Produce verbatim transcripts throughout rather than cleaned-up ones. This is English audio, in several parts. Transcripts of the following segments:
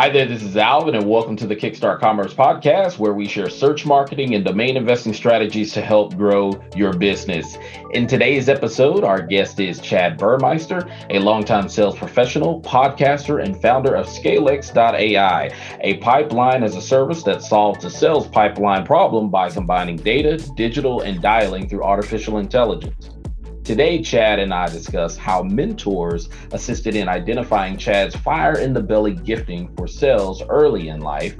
Hi there, this is Alvin, and welcome to the Kickstart Commerce Podcast, where we share search marketing and domain investing strategies to help grow your business. In today's episode, our guest is Chad Burmeister, a longtime sales professional, podcaster, and founder of Scalex dot A I, a pipeline as a service that solves the sales pipeline problem by combining data, digital, and dialing through artificial intelligence. Today, Chad and I discuss how mentors assisted in identifying Chad's fire in the belly gifting for sales early in life.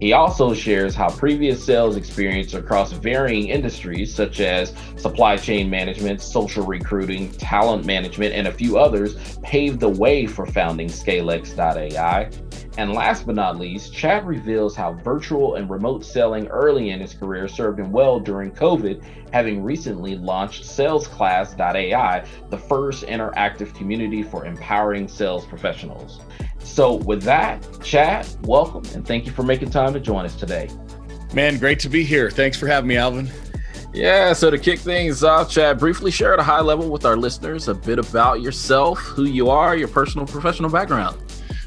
He also shares how previous sales experience across varying industries such as supply chain management, social recruiting, talent management, and a few others paved the way for founding Scalex dot A I. And last but not least, Chad reveals how virtual and remote selling early in his career served him well during COVID, having recently launched SalesClass dot A I, the first interactive community for empowering sales professionals. So with that, Chad, welcome, and thank you for making time to join us today. Man, great to be here. Thanks for having me, Alvin. Yeah, so to kick things off, Chad, briefly share at a high level with our listeners a bit about yourself, who you are, your personal and professional background.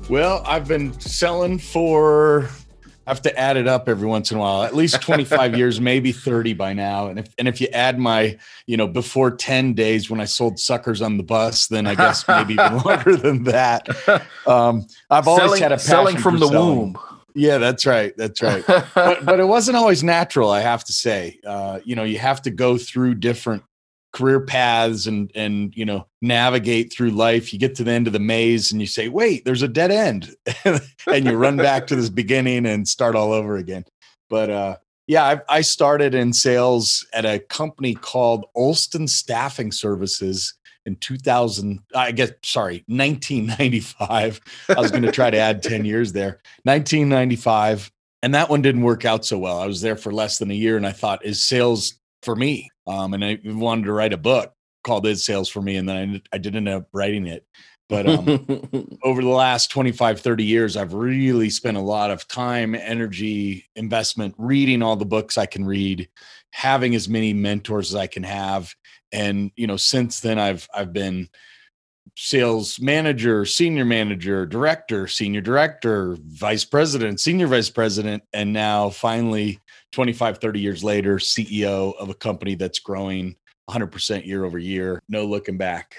Well, I've been selling for, I have to add it up every once in a while, at least twenty-five years, maybe thirty by now. And if and if you add my, you know, before ten days when I sold suckers on the bus, then I guess maybe even longer than that. Um, I've always selling, had a passion selling from for the selling. womb. Yeah, that's right. That's right. but, but it wasn't always natural, I have to say. Uh, you know, you have to go through different career paths and, and, you know, navigate through life. You get to the end of the maze and you say, wait, there's a dead end and you run back to this beginning and start all over again. But, uh, yeah, I, I started in sales at a company called Olsten Staffing Services in two thousand, I guess, sorry, nineteen ninety-five. I was going to try to add ten years there, nineteen ninety-five. And that one didn't work out so well. I was there for less than a year and I thought, is sales for me? Um, and I wanted to write a book called Is Sales for Me? And then I, I did end up writing it. But um, over the last twenty-five, thirty years, I've really spent a lot of time, energy, investment, reading all the books I can read, having as many mentors as I can have. And, you know, since then I've, I've been sales manager, senior manager, director, senior director, vice president, senior vice president, and now finally twenty-five, thirty years later, C E O of a company that's growing one hundred percent year over year. No looking back.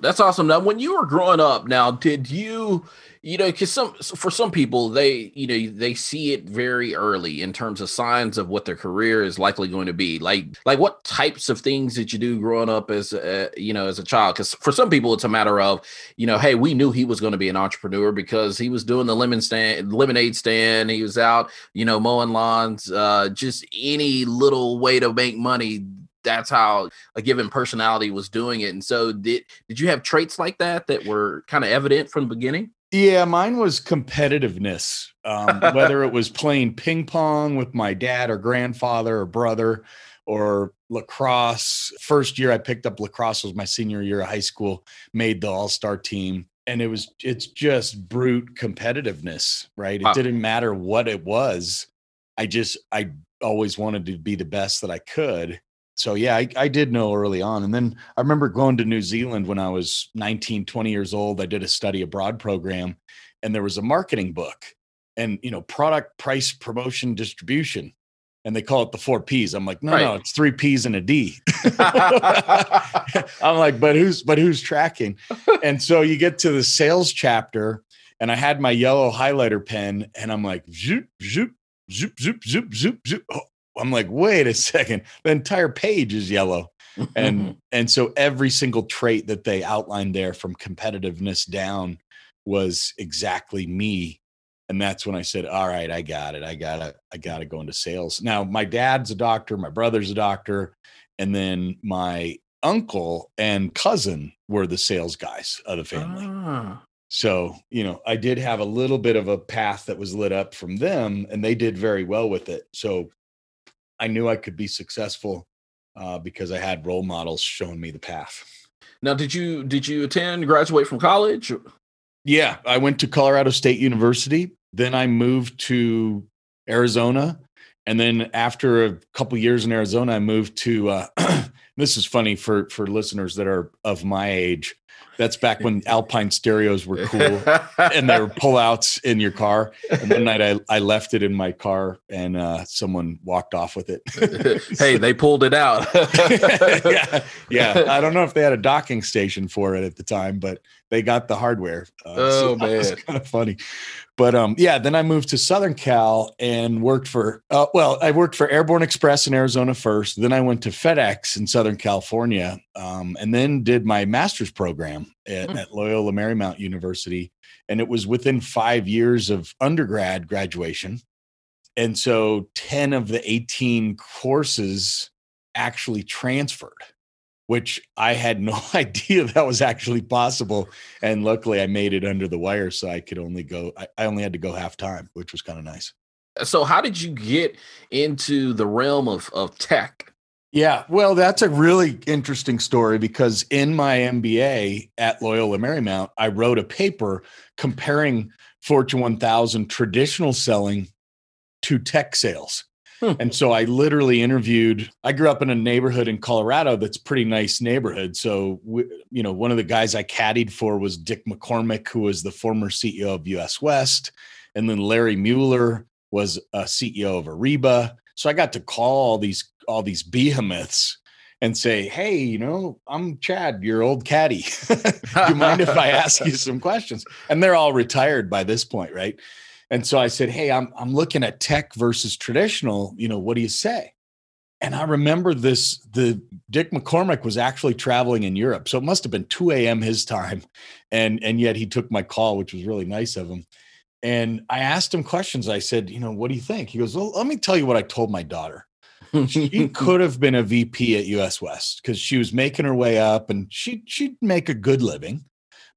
That's awesome. Now, when you were growing up, now, did you, you know, because some, for some people, they, you know, they see it very early in terms of signs of what their career is likely going to be. Like, like what types of things did you do growing up as, a, you know, as a child? Because for some people, it's a matter of, you know, hey, we knew he was going to be an entrepreneur because he was doing the lemon stand, lemonade stand. He was out, you know, mowing lawns, uh, just any little way to make money. That's how a given personality was doing it. And so did, did you have traits like that that were kind of evident from the beginning? Yeah, mine was competitiveness, um, whether it was playing ping pong with my dad or grandfather or brother or lacrosse. First year I picked up lacrosse was my senior year of high school, made the all-star team. And it was, it's just brute competitiveness, right? It wow. didn't matter what it was. I just, I always wanted to be the best that I could. So yeah, I, I did know early on. And then I remember going to New Zealand when I was nineteen, twenty years old. I did a study abroad program and there was a marketing book and, you know, product, price, promotion, distribution. And they call it the four P's. I'm like, no, right. no, it's three P's and a D. I'm like, but who's, but who's tracking? And so you get to the sales chapter and I had my yellow highlighter pen and I'm like, zoop, zoop, zoop, zoop, zoop, zoop, zoop. Oh. I'm like, wait a second, the entire page is yellow. And and so every single trait that they outlined there from competitiveness down was exactly me. And that's when I said, all right, I got it. I got to, I got to go into sales. Now, my dad's a doctor, my brother's a doctor, and then my uncle and cousin were the sales guys of the family. Ah. So, you know, I did have a little bit of a path that was lit up from them and they did very well with it. So I knew I could be successful uh, because I had role models showing me the path. Now, did you did you attend, graduate from college? Yeah, I went to Colorado State University. Then I moved to Arizona. And then after a couple years in Arizona, I moved to, uh, this is funny for, for listeners that are of my age. That's back when Alpine stereos were cool and there were pullouts in your car. And one night I, I left it in my car and uh, someone walked off with it. Hey, they pulled it out. yeah, yeah. I don't know if they had a docking station for it at the time, but they got the hardware. Uh, oh, so man. It's kind of funny. But um, yeah, then I moved to Southern Cal and worked for, uh, well, I worked for Airborne Express in Arizona first. Then I went to FedEx in Southern California um, and then did my master's program at, mm. at Loyola Marymount University. And it was within five years of undergrad graduation. And so ten of the eighteen courses actually transferred, which I had no idea that was actually possible. And luckily I made it under the wire. So I could only go, I, I only had to go half time, which was kind of nice. So how did you get into the realm of, of tech? Yeah, well, that's a really interesting story because in my M B A at Loyola Marymount, I wrote a paper comparing Fortune one thousand traditional selling to tech sales. And so I literally interviewed, I grew up in a neighborhood in Colorado that's a pretty nice neighborhood. So, we, you know, one of the guys I caddied for was Dick McCormick, who was the former C E O of U S West. And then Larry Mueller was a C E O of Ariba. So I got to call all these, all these behemoths and say, hey, you know, I'm Chad, your old caddy. Do you mind if I ask you some questions? And they're all retired by this point, right? And so I said, hey, I'm I'm looking at tech versus traditional, you know, what do you say? And I remember this, the Dick McCormick was actually traveling in Europe. So it must have been two a.m. his time. And, and yet he took my call, which was really nice of him. And I asked him questions. I said, you know, what do you think? He goes, well, let me tell you what I told my daughter. She could have been a V P at U S West because she was making her way up and she, she'd make a good living.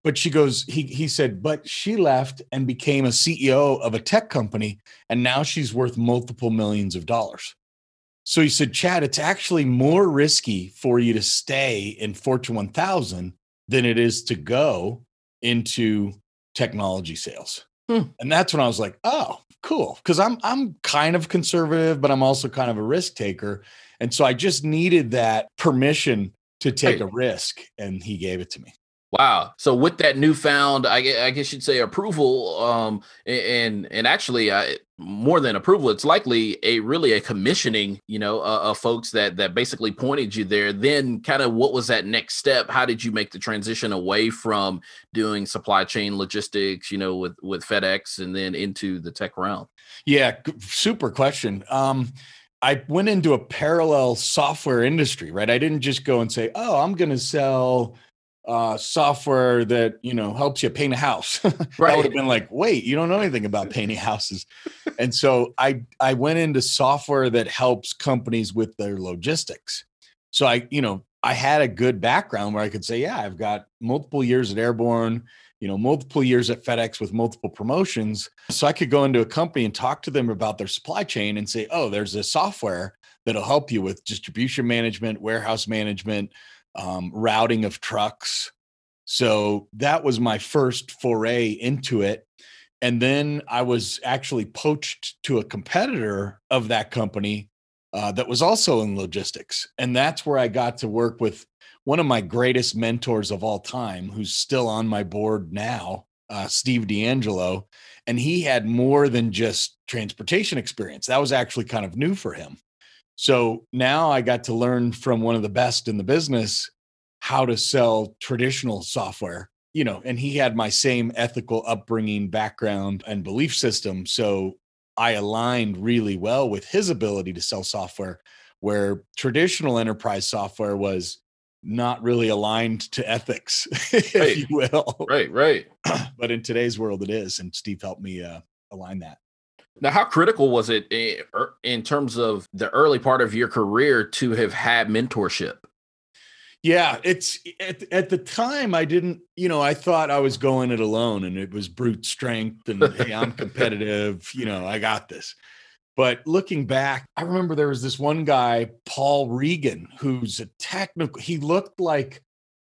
But she goes, he he said, but she left and became a C E O of a tech company, and now she's worth multiple millions of dollars. So he said, Chad, it's actually more risky for you to stay in Fortune one thousand than it is to go into technology sales. Hmm. And that's when I was like, oh, cool. Because I'm I'm kind of conservative, but I'm also kind of a risk taker. And so I just needed that permission to take hey. a risk, and he gave it to me. Wow. So with that newfound, I guess you'd say approval, um, and and actually uh, more than approval, it's likely a really a commissioning, you know, uh, of folks that that basically pointed you there. Then kind of what was that next step? How did you make the transition away from doing supply chain logistics, you know, with, with FedEx and then into the tech realm? Yeah, super question. Um I went into a parallel software industry, right? I didn't just go and say, oh, I'm going to sell Uh, software that, you know, helps you paint a house. Right. I would have been like, wait, you don't know anything about painting houses. And so I, I went into software that helps companies with their logistics. So I, you know, I had a good background where I could say, yeah, I've got multiple years at Airborne, you know, multiple years at FedEx with multiple promotions. So I could go into a company and talk to them about their supply chain and say, oh, there's this software that'll help you with distribution management, warehouse management, Um, routing of trucks. So that was my first foray into it. And then I was actually poached to a competitor of that company uh, that was also in logistics. And that's where I got to work with one of my greatest mentors of all time, who's still on my board now, uh, Steve D'Angelo. And he had more than just transportation experience. That was actually kind of new for him. So now I got to learn from one of the best in the business how to sell traditional software, you know, and he had my same ethical upbringing, background, and belief system. So I aligned really well with his ability to sell software, where traditional enterprise software was not really aligned to ethics, if right. you will. Right, right. But in today's world, it is. And Steve helped me uh, align that. Now, how critical was it in terms of the early part of your career to have had mentorship? Yeah, it's at, at the time I didn't, you know, I thought I was going it alone and it was brute strength and hey, I'm competitive, you know, I got this. But looking back, I remember there was this one guy, Paul Regan, who's a technical, he looked like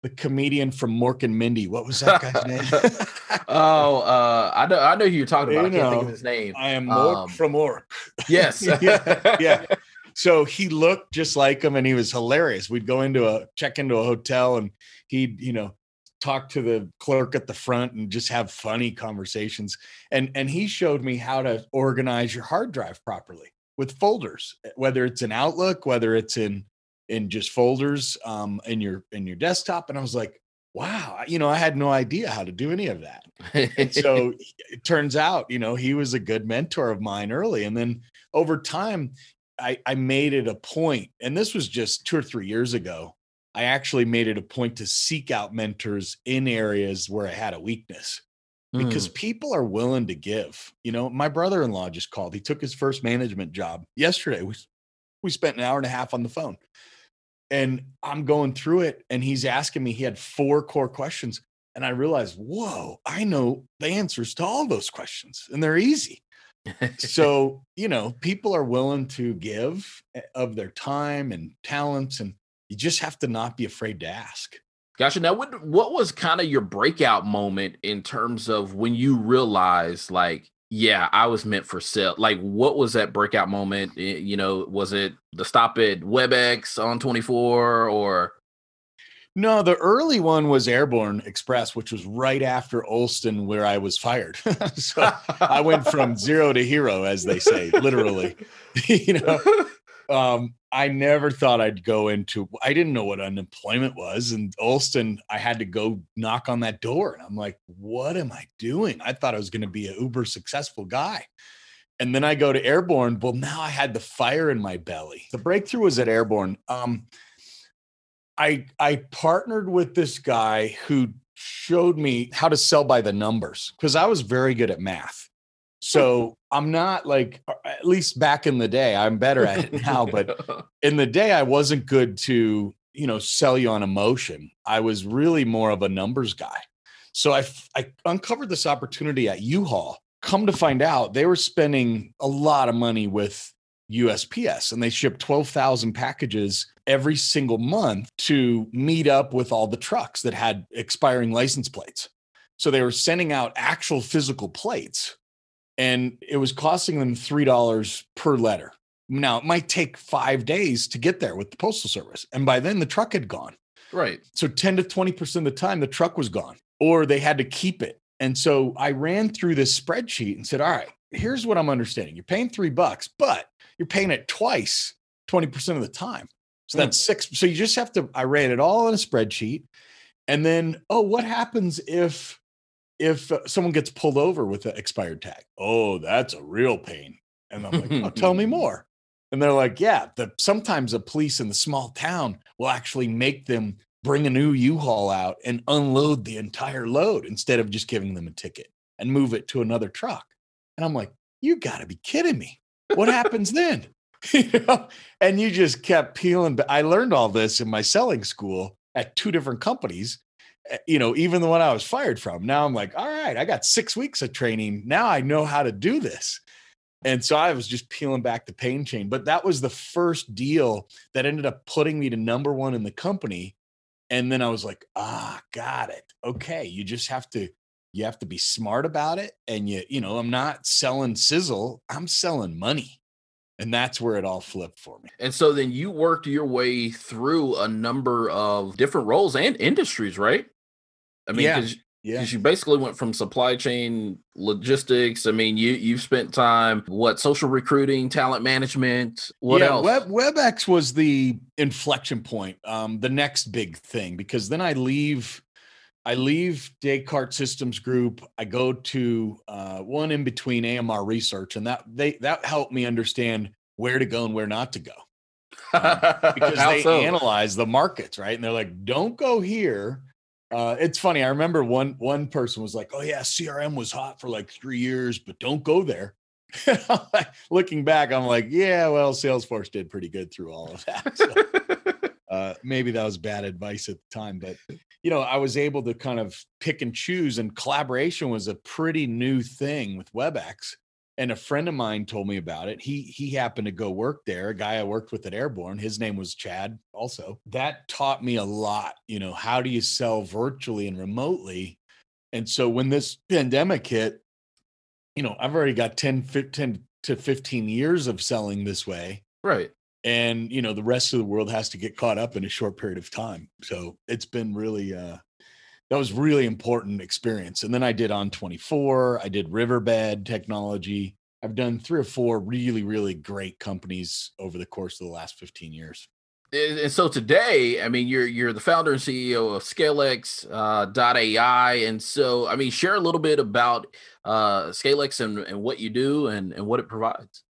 the comedian from Mork and Mindy. What was that guy's name? oh, uh, I know I know who you're talking about. You I can't know, think of his name. I am Mork um, from Ork. Yes. yeah, yeah. So he looked just like him and he was hilarious. We'd go into a check into a hotel and he'd, you know, talk to the clerk at the front and just have funny conversations. And, and he showed me how to organize your hard drive properly with folders, whether it's in Outlook, whether it's in, in just folders um, in your, in your desktop. And I was like, wow, you know, I had no idea how to do any of that. And so it turns out, you know, he was a good mentor of mine early. And then over time, I, I made it a point, and this was just two or three years ago, I actually made it a point to seek out mentors in areas where I had a weakness, because mm. people are willing to give. You know, my brother-in-law just called. He took his first management job yesterday. We, we spent an hour and a half on the phone, and I'm going through it, and he's asking me, he had four core questions, and I realized, whoa, I know the answers to all those questions, and they're easy. So, you know, people are willing to give of their time and talents, and you just have to not be afraid to ask. Gotcha. Now, what, what was kind of your breakout moment in terms of when you realized, like, yeah, I was meant for sale? Like, what was that breakout moment? You know, was it the stop at WebEx, On twenty-four, or? No, the early one was Airborne Express, which was right after Olsten, where I was fired. So I went from zero to hero, as they say, literally. You know, um, I never thought I'd go into, I didn't know what unemployment was. And Olsten, I had to go knock on that door. And I'm like, what am I doing? I thought I was going to be an uber successful guy. And then I go to Airborne. Well, now I had the fire in my belly. The breakthrough was at Airborne. Um, I I partnered with this guy who showed me how to sell by the numbers, because I was very good at math. So I'm not like, at least back in the day, I'm better at it now, but in the day I wasn't good to, you know, sell you on emotion. I was really more of a numbers guy. So I, I uncovered this opportunity at U-Haul. Come to find out, they were spending a lot of money with U S P S, and they shipped twelve thousand packages every single month to meet up with all the trucks that had expiring license plates. So they were sending out actual physical plates, and it was costing them three dollars per letter. Now, it might take five days to get there with the Postal Service, and by then the truck had gone. Right. So ten to twenty percent of the time the truck was gone, or they had to keep it. And so I ran through this spreadsheet and said, all right, here's what I'm understanding. You're paying three bucks, but you're paying it twice, twenty percent of the time. So that's six. So you just have to, I ran it all in a spreadsheet. And then, oh, what happens if, if someone gets pulled over with an expired tag? Oh, that's a real pain. And I'm like, oh, tell me more. And they're like, yeah, the, sometimes the police in the small town will actually make them bring a new U-Haul out and unload the entire load instead of just giving them a ticket and move it to another truck. And I'm like, you gotta be kidding me. What happens then? You know? And you just kept peeling. But I learned all this in my selling school at two different companies, you know, even the one I was fired from. Now I'm like, all right, I got six weeks of training. Now I know how to do this. And so I was just peeling back the pain chain. But that was the first deal that ended up putting me to number one in the company. And then I was like, ah, got it. Okay. You just have to, you have to be smart about it. And you, you know, I'm not selling sizzle, I'm selling money. And that's where it all flipped for me. And so then you worked your way through a number of different roles and industries, right? I mean, yeah. 'cause, yeah. 'cause you basically went from supply chain logistics. I mean, you, you've spent time, what, social recruiting, talent management, what yeah, else? Web, WebEx was the inflection point, um, the next big thing, because then I leave I leave Descartes Systems Group. I go to uh, one in between, A M R Research, and that they that helped me understand where to go and where not to go, uh, because they so? analyze the markets, right? And they're like, "Don't go here." Uh, it's funny. I remember one one person was like, "Oh yeah, C R M was hot for like three years, but don't go there." Looking back, I'm like, "Yeah, well, Salesforce did pretty good through all of that." So. Uh, maybe that was bad advice at the time, but, you know, I was able to kind of pick and choose, and collaboration was a pretty new thing with WebEx. And a friend of mine told me about it. He, he happened to go work there. A guy I worked with at Airborne, his name was Chad also. That taught me a lot, you know, how do you sell virtually and remotely? And so when this pandemic hit, you know, I've already got ten, fifteen to fifteen years of selling this way. Right. And, you know, the rest of the world has to get caught up in a short period of time. So it's been really, uh, that was really important experience. And then I did On twenty-four, I did Riverbed Technology. I've done three or four really, really great companies over the course of the last fifteen years. And so today, I mean, you're you're the founder and C E O of Scalex dot A I. Uh, and so, I mean, share a little bit about uh, Scalex and, and what you do and, and what it provides.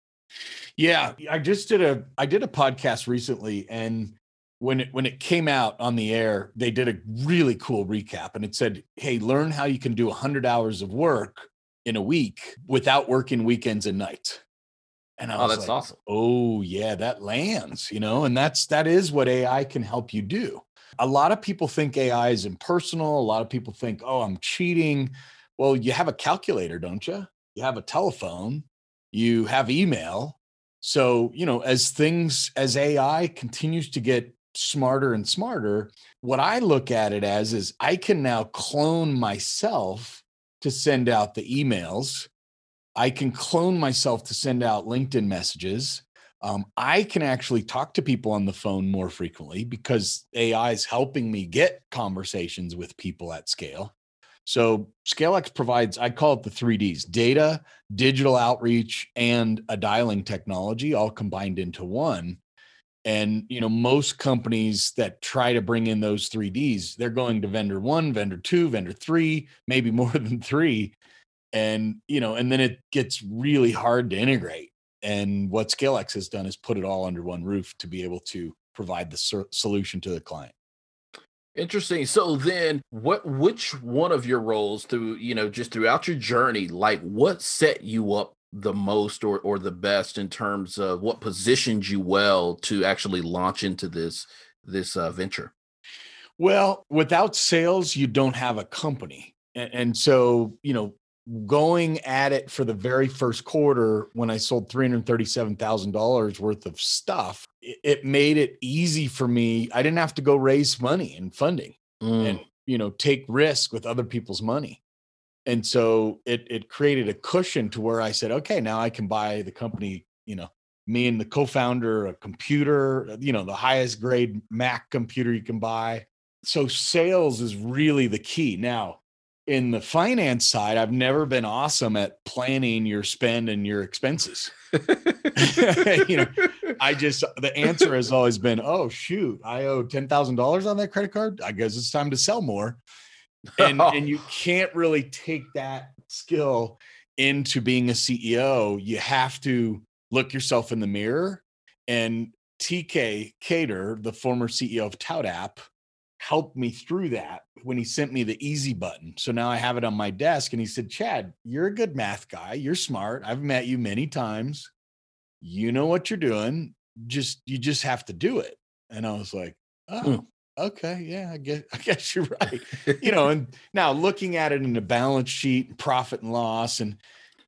Yeah, I just did a I did a podcast recently, and when it, when it came out on the air, they did a really cool recap, and it said, hey, learn how you can do one hundred hours of work in a week without working weekends and nights. And I oh, was that's like, awesome. Oh, yeah, that lands, you know, and that's that is what A I can help you do. A lot of people think A I is impersonal. A lot of people think, oh, I'm cheating. Well, you have a calculator, don't you? You have a telephone. You have email. So, you know, as things, as A I continues to get smarter and smarter, what I look at it as is I can now clone myself to send out the emails. I can clone myself to send out LinkedIn messages. Um, I can actually talk to people on the phone more frequently because A I is helping me get conversations with people at scale. So Scalex provides, I call it the three Ds, data, digital outreach, and a dialing technology all combined into one. And, you know, most companies that try to bring in those three Ds, they're going to vendor one, vendor two, vendor three, maybe more than three. And, you know, and then it gets really hard to integrate. And what Scalex has done is put it all under one roof to be able to provide the ser- solution to the client. Interesting. So then what, which one of your roles through, you know, just throughout your journey, like what set you up the most or, or the best in terms of what positioned you well to actually launch into this, this uh, venture? Well, without sales, you don't have a company. And, and so, you know, going at it for the very first quarter when I sold three hundred thirty-seven thousand dollars worth of stuff, it made it easy for me. I didn't have to go raise money and funding mm. and, you know, take risk with other people's money. And so it it created a cushion to where I said, okay, now I can buy the company, you know, me and the co-founder, a computer, you know, the highest grade Mac computer you can buy. So sales is really the key. Now, in the finance side, I've never been awesome at planning your spend and your expenses. You know, I just, the answer has always been, oh, shoot, I owe ten thousand dollars on that credit card. I guess it's time to sell more. And, oh. and you can't really take that skill into being a C E O. You have to look yourself in the mirror. And T K Cater, the former C E O of ToutApp, helped me through that when he sent me the easy button. So now I have it on my desk. And he said, Chad, you're a good math guy. You're smart. I've met you many times. You know what you're doing. Just, you just have to do it. And I was like, oh, okay. Yeah, I guess, I guess you're right. You know, and now looking at it in the balance sheet, profit and loss, and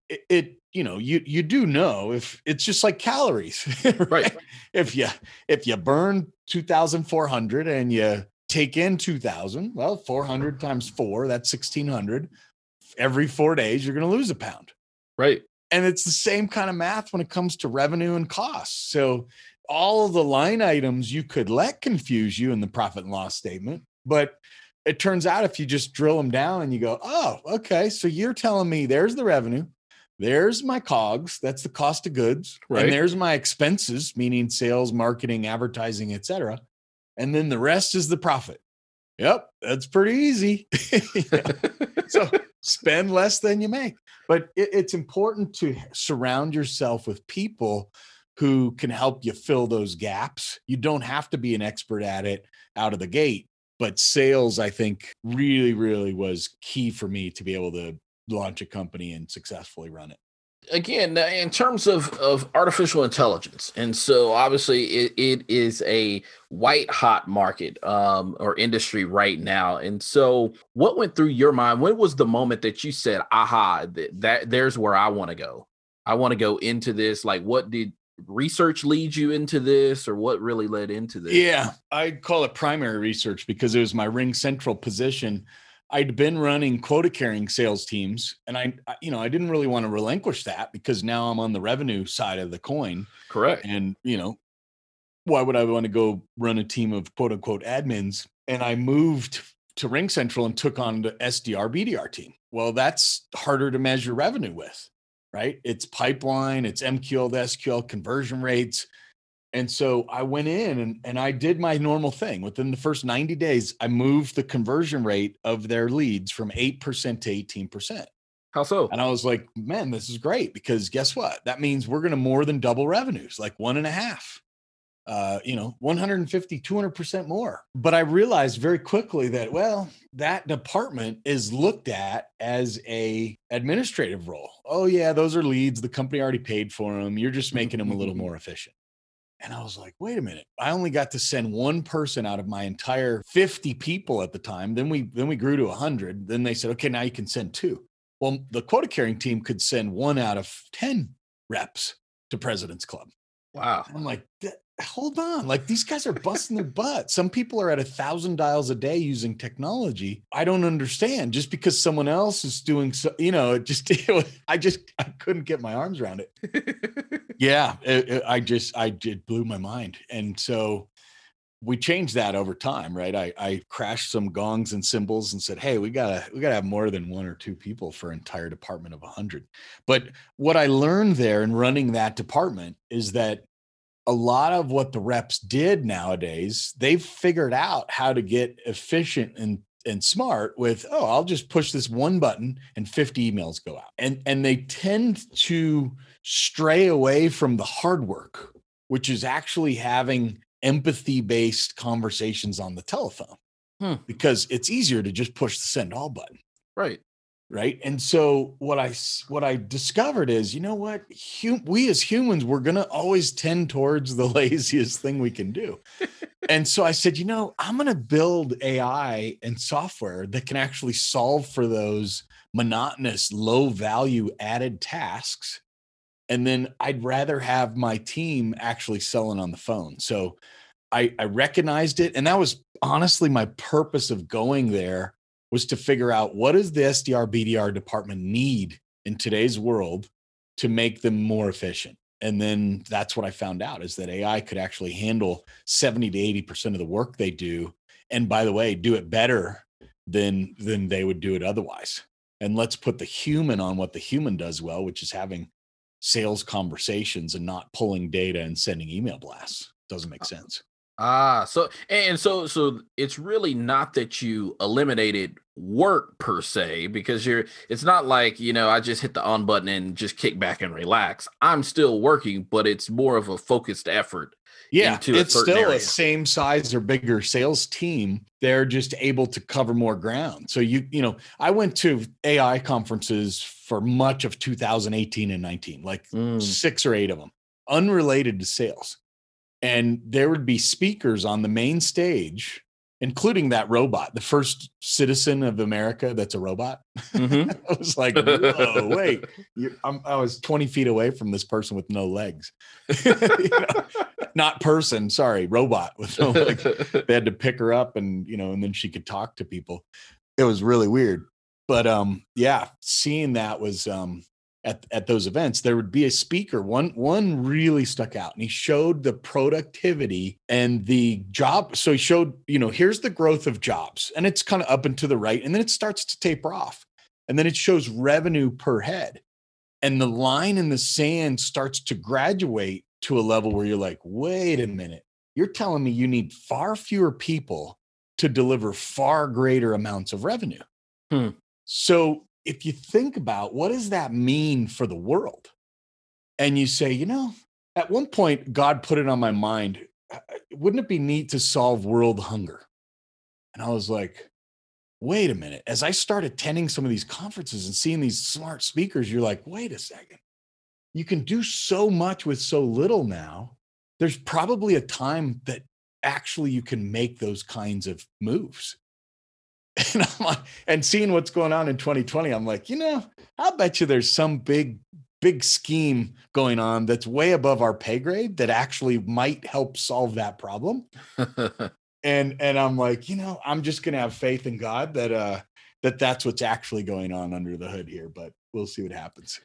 it, it you know, you, you do know if it's just like calories, right? right? If you, if you burn two thousand four hundred and you take in two thousand, well, four hundred times four, that's sixteen hundred. Every four days, you're going to lose a pound. Right. And it's the same kind of math when it comes to revenue and costs. So all of the line items you could let confuse you in the profit and loss statement. But it turns out if you just drill them down and you go, oh, okay, so you're telling me there's the revenue, there's my COGS, that's the cost of goods, right, and there's my expenses, meaning sales, marketing, advertising, et cetera. And then the rest is the profit. Yep, that's pretty easy. You know? So spend less than you make. But it, it's important to surround yourself with people who can help you fill those gaps. You don't have to be an expert at it out of the gate. But sales, I think, really, really was key for me to be able to launch a company and successfully run it. Again, in terms of, of artificial intelligence, and so obviously it, it is a white hot market um, or industry right now. And so what went through your mind? When was the moment that you said, aha, that, that there's where I want to go. I want to go into this. Like, what did research lead you into this, or what really led into this? Yeah, I'd call it primary research because it was my Ring Central position. I'd been running quota carrying sales teams, and I, you know, I didn't really want to relinquish that because now I'm on the revenue side of the coin. Correct. And, you know, why would I want to go run a team of quote unquote admins? And I moved to Ring Central and took on the S D R B D R team. Well, that's harder to measure revenue with, right? It's pipeline, it's M Q L to S Q L conversion rates. And so I went in and, and I did my normal thing. Within the first ninety days, I moved the conversion rate of their leads from eight percent to eighteen percent. How so? And I was like, man, this is great, because guess what? That means we're going to more than double revenues, like one and a half, uh, you know, one hundred fifty, two hundred percent more. But I realized very quickly that, well, that department is looked at as a administrative role. Oh yeah, those are leads. The company already paid for them. You're just making them a little more efficient. And I was like, wait a minute, I only got to send one person out of my entire fifty people at the time. Then we, then we grew to one hundred. Then they said, okay, now you can send two. Well, the quota carrying team could send one out of ten reps to President's Club. Wow. I'm like, hold on. Like, these guys are busting their butt. Some people are at a thousand dials a day using technology. I don't understand, just because someone else is doing so, you know, it just, it was, I just, I couldn't get my arms around it. yeah. It, it, I just, I it blew my mind. And so we changed that over time, right? I, I crashed some gongs and cymbals and said, hey, we gotta, we gotta have more than one or two people for an entire department of a hundred. But what I learned there in running that department is that a lot of what the reps did nowadays, they've figured out how to get efficient and, and smart with, oh, I'll just push this one button and fifty emails go out. And, and they tend to stray away from the hard work, which is actually having empathy-based conversations on the telephone, hmm. because it's easier to just push the send all button. Right. Right. And so what I, what I discovered is, you know what, hum, we as humans, we're going to always tend towards the laziest thing we can do. And so I said, you know, I'm going to build A I and software that can actually solve for those monotonous, low value added tasks. And then I'd rather have my team actually selling on the phone. So I, I recognized it. And that was honestly my purpose of going there, was to figure out, what does the S D R B D R department need in today's world to make them more efficient? And then that's what I found out, is that A I could actually handle seventy to eighty percent of the work they do. And by the way, do it better than, than they would do it otherwise. And let's put the human on what the human does well, which is having sales conversations and not pulling data and sending email blasts. Doesn't make sense. Ah, so and so so it's really not that you eliminated work per se, because you're it's not like, you know, I just hit the on button and just kick back and relax. I'm still working, but it's more of a focused effort. Yeah, into it's a still area. A same size or bigger sales team. They're just able to cover more ground. So you, you know, I went to A I conferences for much of two thousand eighteen and nineteen, like mm. six or eight of them, unrelated to sales. And there would be speakers on the main stage, including that robot, the first citizen of America that's a robot. Mm-hmm. I was like, whoa, wait, I'm, I was twenty feet away from this person with no legs. You know, not person, sorry, robot with no legs. They had to pick her up and, you know, and then she could talk to people. It was really weird. But um, yeah, seeing that was um, at, at those events, there would be a speaker. One, one really stuck out, and he showed the productivity and the job. So he showed, you know, here's the growth of jobs, and it's kind of up and to the right. And then it starts to taper off, and then it shows revenue per head. And the line in the sand starts to graduate to a level where you're like, wait a minute, you're telling me you need far fewer people to deliver far greater amounts of revenue. Hmm. So if you think about, what does that mean for the world? And you say, you know, at one point, God put it on my mind, wouldn't it be neat to solve world hunger? And I was like, wait a minute. As I start attending some of these conferences and seeing these smart speakers, you're like, wait a second. You can do so much with so little now. There's probably a time that actually you can make those kinds of moves. And I'm like, and seeing what's going on in twenty twenty, I'm like, you know, I'll bet you there's some big, big scheme going on that's way above our pay grade that actually might help solve that problem. and and I'm like, you know, I'm just going to have faith in God that uh, that that's what's actually going on under the hood here. But we'll see what happens.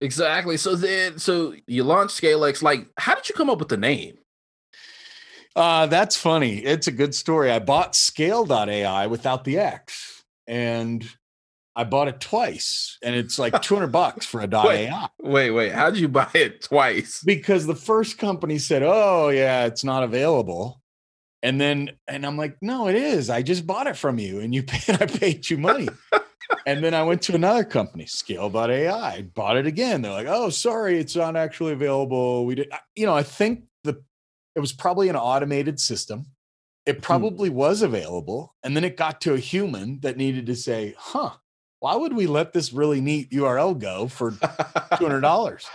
Exactly. So then, so you launched Scalex. Like, how did you come up with the name? Uh, that's funny. It's a good story. I bought Scale dot A I without the X, and I bought it twice, and it's like two hundred bucks for a dot wait, A I. Wait, wait. How'd you buy it twice? Because the first company said, oh, yeah, it's not available. And then, and I'm like, no, it is. I just bought it from you, and you paid, I paid you money. And then I went to another company, Scale dot A I, bought it again. They're like, oh, sorry, it's not actually available. We did, you know, I think the it was probably an automated system. It probably hmm. was available. And then it got to a human that needed to say, huh, why would we let this really neat U R L go for two hundred dollars?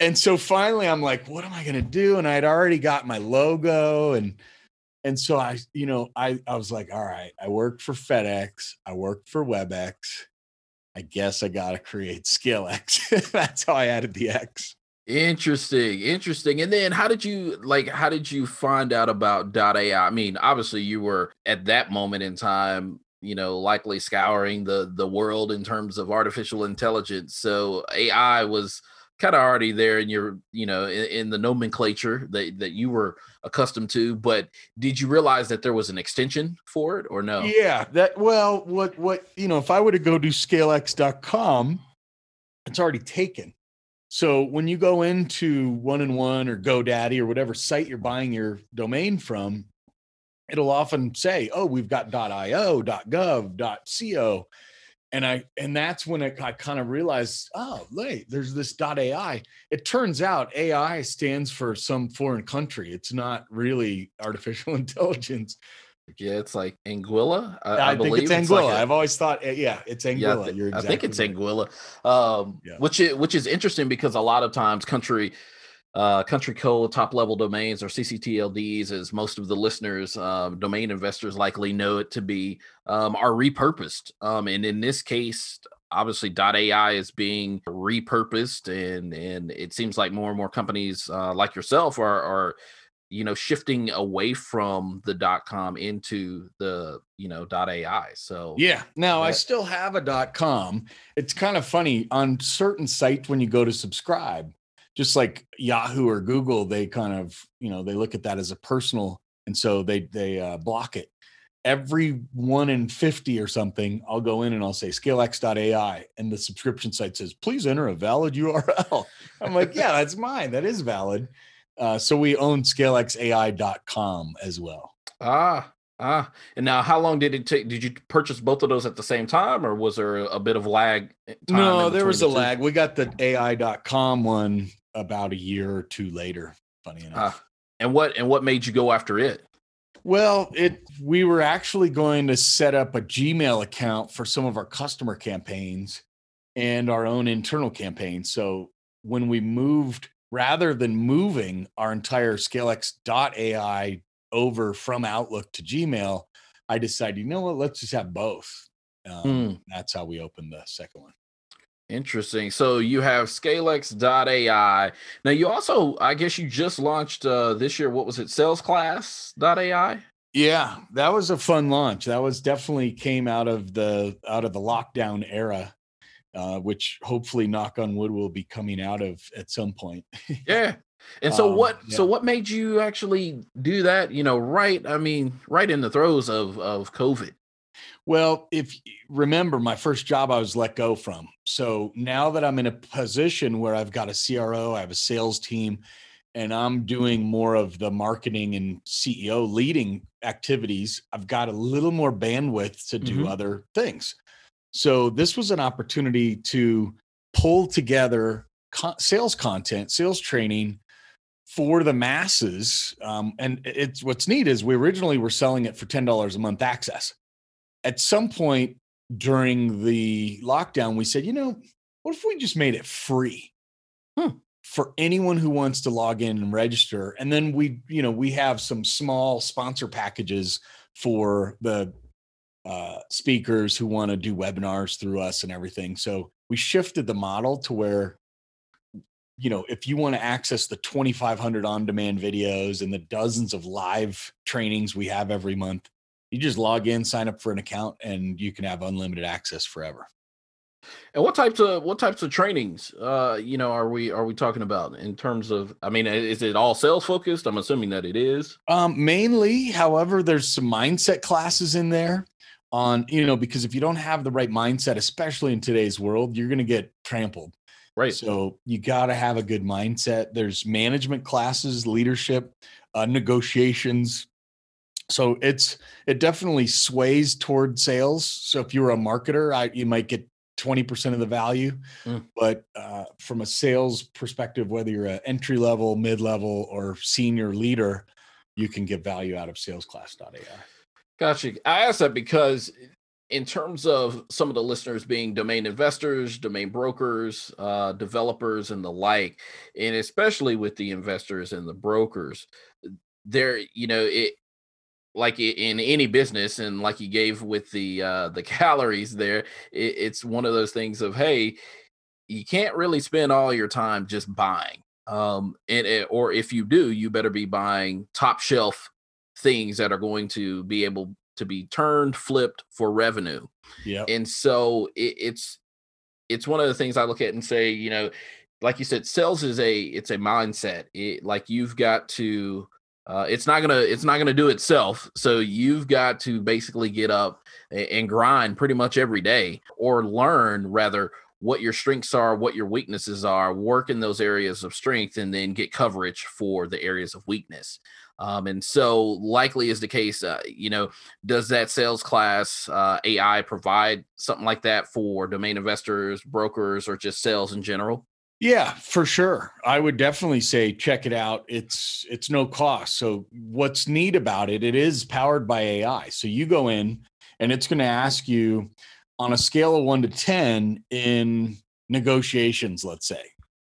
And so finally I'm like, what am I going to do? And I'd already got my logo. And, and so I, you know, I, I was like, all right, I worked for FedEx. I worked for WebEx. I guess I got to create Scalex. That's how I added the X. Interesting. Interesting. And then how did you like, how did you find out about .ai? I mean, obviously you were at that moment in time, you know, likely scouring the, the world in terms of artificial intelligence. So A I was kind of already there in your, you know, in, in the nomenclature that, that you were accustomed to, but did you realize that there was an extension for it or no? Yeah, that, well, what, what, you know, if I were to go to Scalex dot com, it's already taken. So when you go into one and one or GoDaddy or whatever site you're buying your domain from, it'll often say, oh, we've got .io, .gov, .co. And I and that's when I, I kind of realized, oh, wait, there's this .ai. It turns out A I stands for some foreign country. It's not really artificial intelligence. Yeah, it's like Anguilla. I, I, I think believe. it's Anguilla. It's like a, I've always thought, yeah, it's Anguilla. Yeah, I, th- You're exactly I think it's right. Anguilla, um, yeah. which is, which is interesting because a lot of times country uh, country code top level domains or C C T L Ds, as most of the listeners, um, domain investors likely know it to be, um, are repurposed. Um, and in this case, obviously .ai is being repurposed, and and it seems like more and more companies uh, like yourself are are you know shifting away from the .com into the you know .ai. So yeah, now that- I still have a .com. It's kind of funny on certain sites when you go to subscribe. Just like Yahoo or Google, they kind of, you know, they look at that as a personal, and so they they uh, block it. Every one in fifty or something, I'll go in and I'll say Scalex dot A I, and the subscription site says, please enter a valid U R L. I'm like, yeah, that's mine. That is valid. Uh, so we own Scalex A I dot com as well. Ah, ah. And now how long did it take? Did you purchase both of those at the same time, or was there a bit of lag? No, there was a lag. We got the A I dot com one about a year or two later, funny enough. Uh, and what and what made you go after it? Well, it we were actually going to set up a Gmail account for some of our customer campaigns and our own internal campaigns. So when we moved, rather than moving our entire Scalex dot A I over from Outlook to Gmail, I decided, you know what, let's just have both. Um, mm. That's how we opened the second one. Interesting. So you have Scalex dot A I. Now you also, I guess you just launched uh, this year, what was it? SalesClass dot A I? Yeah, that was a fun launch. That was definitely came out of the, out of the lockdown era, uh, which hopefully knock on wood will be coming out of at some point. Yeah. And so um, what, yeah. so what made you actually do that? You know, right. I mean, right in the throes of, of COVID. Well, if you remember my first job, I was let go from. So now that I'm in a position where I've got a C R O, I have a sales team, and I'm doing more of the marketing and C E O leading activities, I've got a little more bandwidth to do mm-hmm. other things. So this was an opportunity to pull together co- sales content, sales training for the masses. Um, and it's what's neat is we originally were selling it for ten dollars a month access. At some point during the lockdown, we said, you know, what if we just made it free hmm. for anyone who wants to log in and register? And then we, you know, we have some small sponsor packages for the uh, speakers who want to do webinars through us and everything. So we shifted the model to where, you know, if you want to access the twenty-five hundred on-demand videos and the dozens of live trainings we have every month, you just log in, sign up for an account, and you can have unlimited access forever. And what types of what types of trainings, uh, you know, are we are we talking about in terms of? I mean, is it all sales focused? I'm assuming that it is. Um, mainly, however, there's some mindset classes in there. On you know, because if you don't have the right mindset, especially in today's world, you're going to get trampled. Right. So you got to have a good mindset. There's management classes, leadership, uh, negotiations. So it's it definitely sways toward sales. So if you're a marketer, I, you might get twenty percent of the value. Mm. But uh, from a sales perspective, whether you're an entry level, mid level, or senior leader, you can get value out of sales class dot A I. Gotcha. I asked that because in terms of some of the listeners being domain investors, domain brokers, uh, developers, and the like, and especially with the investors and the brokers, there, you know, it. Like in any business, and like you gave with the uh, the calories there, it, it's one of those things of, hey, you can't really spend all your time just buying. Um, and, and or if you do, you better be buying top shelf things that are going to be able to be turned, flipped for revenue. Yeah. And so it, it's it's one of the things I look at and say, you know, like you said, sales is a it's a mindset. It, like you've got to. Uh, it's not gonna. It's not gonna do itself. So you've got to basically get up and, and grind pretty much every day, or learn rather what your strengths are, what your weaknesses are. Work in those areas of strength, and then get coverage for the areas of weakness. Um, and so, likely is the case. Uh, you know, does that sales class uh, A I provide something like that for domain investors, brokers, or just sales in general? Yeah, for sure. I would definitely say check it out. It's it's no cost. So what's neat about it, it is powered by A I. So you go in and it's going to ask you on a scale of one to ten in negotiations, let's say,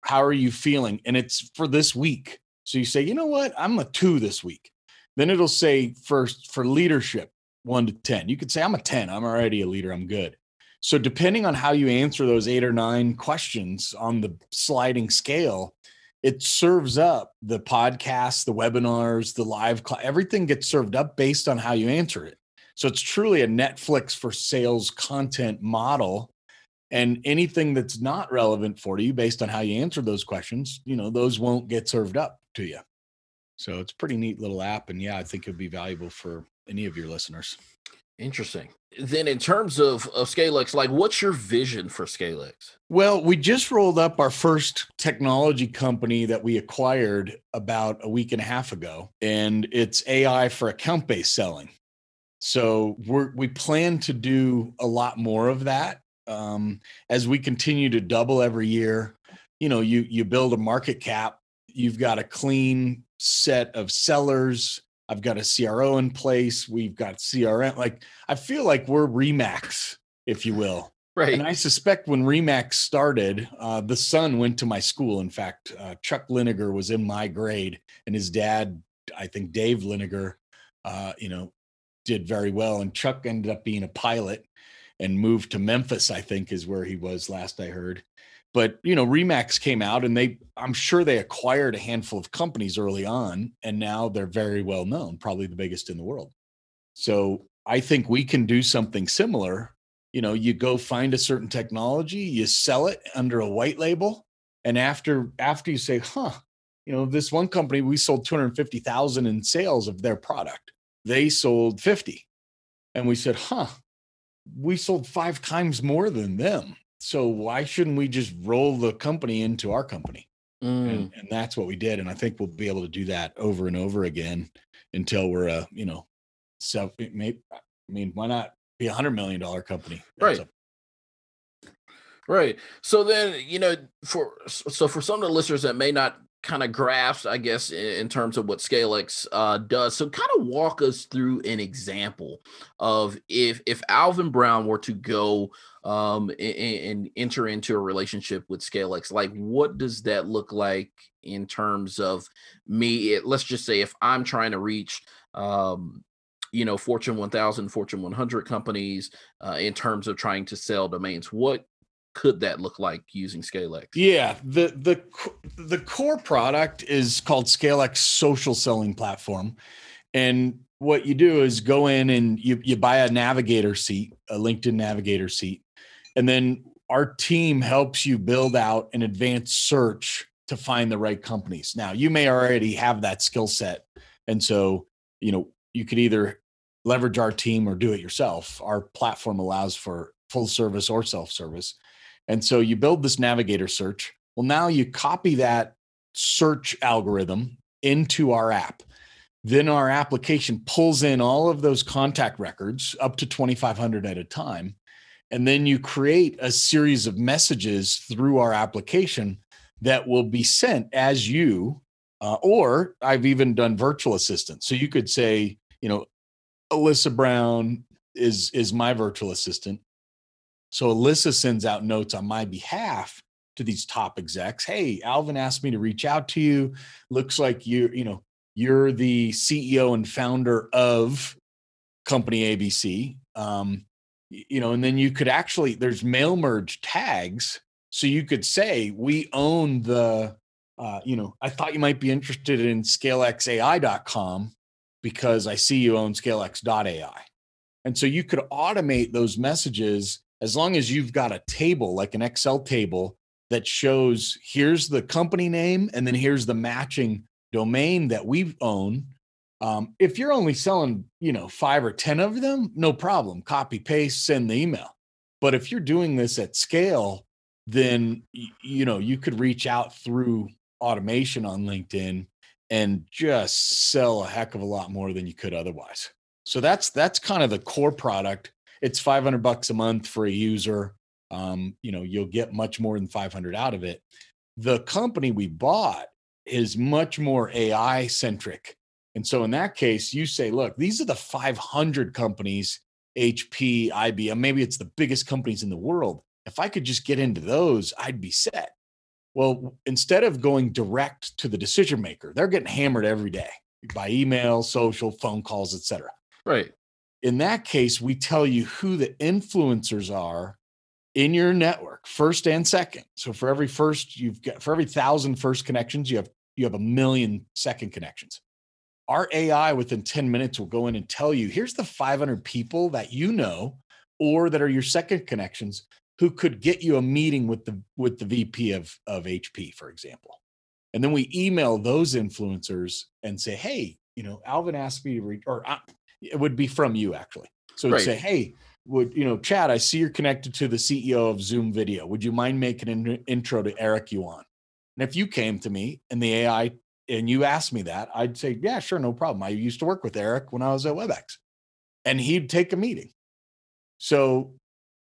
how are you feeling? And it's for this week. So you say, you know what, I'm a two this week. Then it'll say first for leadership, one to ten. You could say I'm a ten. I'm already a leader. I'm good. So depending on how you answer those eight or nine questions on the sliding scale, it serves up the podcasts, the webinars, the live class, everything gets served up based on how you answer it. So it's truly a Netflix for sales content model, and anything that's not relevant for you based on how you answer those questions, you know, those won't get served up to you. So it's a pretty neat little app. And yeah, I think it'll be valuable for any of your listeners. Interesting. Then in terms of, of Scalex, like what's your vision for Scalex? Well, we just rolled up our first technology company that we acquired about a week and a half ago, and it's A I for account-based selling. So we're, we plan to do a lot more of that um, as we continue to double every year. You know, you you build a market cap, you've got a clean set of sellers, I've got a C R O in place. We've got C R M. Like, I feel like we're Remax, if you will. Right. And I suspect when Remax started, uh, the son went to my school. In fact, uh, Chuck Liniger was in my grade, and his dad, I think Dave Liniger, uh, you know, did very well. And Chuck ended up being a pilot and moved to Memphis, I think is where he was last I heard. But, you know, Remax came out and they, I'm sure they acquired a handful of companies early on, and now they're very well known, probably the biggest in the world. So I think we can do something similar. You know, you go find a certain technology, you sell it under a white label. And after, after you say, huh, you know, this one company, we sold two hundred fifty thousand in sales of their product. They sold fifty. And we said, huh, we sold five times more than them. So why shouldn't we just roll the company into our company? Mm. And, and that's what we did. And I think we'll be able to do that over and over again until we're a, you know, so it may, I mean, why not be a hundred million dollar company? Right. A- right. So then, you know, for, so for some of the listeners that may not kind of grasp, I guess, in, in terms of what Scalex uh, does, so kind of walk us through an example of if, if Alvin Brown were to go um and, and enter into a relationship with Scalex, like what does that look like in terms of me? It, let's just say if I'm trying to reach um you know Fortune one thousand, Fortune one hundred companies uh, in terms of trying to sell domains, what could that look like using Scalex? Yeah, the the the core product is called Scalex Social Selling Platform, and what you do is go in and you you buy a navigator seat, a LinkedIn navigator seat. And then our team helps you build out an advanced search to find the right companies. Now, you may already have that skill set. And so, you know, you could either leverage our team or do it yourself. Our platform allows for full service or self-service. And so you build this navigator search. Well, now you copy that search algorithm into our app. Then our application pulls in all of those contact records, up to twenty-five hundred at a time. And then you create a series of messages through our application that will be sent as you, uh, or I've even done virtual assistants. So you could say, you know, Alyssa Brown is, is my virtual assistant. So Alyssa sends out notes on my behalf to these top execs. Hey, Alvin asked me to reach out to you. Looks like you, you know, you're the C E O and founder of company A B C. Um, you know, and then you could actually, there's mail merge tags. So you could say, we own the, uh, you know, I thought you might be interested in Scalex dot A I dot com because I see you own Scalex dot A I. And so you could automate those messages as long as you've got a table, like an Excel table that shows here's the company name and then here's the matching domain that we own. Um, if you're only selling, you know, five or ten of them, no problem. Copy, paste, send the email. But if you're doing this at scale, then, you know, you could reach out through automation on LinkedIn and just sell a heck of a lot more than you could otherwise. So that's, that's kind of the core product. It's five hundred bucks a month for a user. Um, you know, you'll get much more than five hundred out of it. The company we bought is much more A I centric. And so in that case, you say, look, these are the five hundred companies, H P, I B M, maybe it's the biggest companies in the world. If I could just get into those, I'd be set. Well, instead of going direct to the decision maker, they're getting hammered every day by email, social, phone calls, et cetera. Right. In that case, we tell you who the influencers are in your network, first and second. So for every first, you've got for every thousand first connections, you have you have a million second connections. Our A I within ten minutes will go in and tell you, here's the five hundred people that you know or that are your second connections who could get you a meeting with the with the V P of, of H P, for example. And then we email those influencers and say, hey, you know, Alvin asked me to reach, or uh, it would be from you actually. So we'd right. say, hey, would, you know, Chad, I see you're connected to the C E O of Zoom Video. Would you mind making an intro to Eric Yuan? And if you came to me and the A I and you asked me that, I'd say, yeah, sure, no problem. I used to work with Eric when I was at WebEx, and he'd take a meeting. So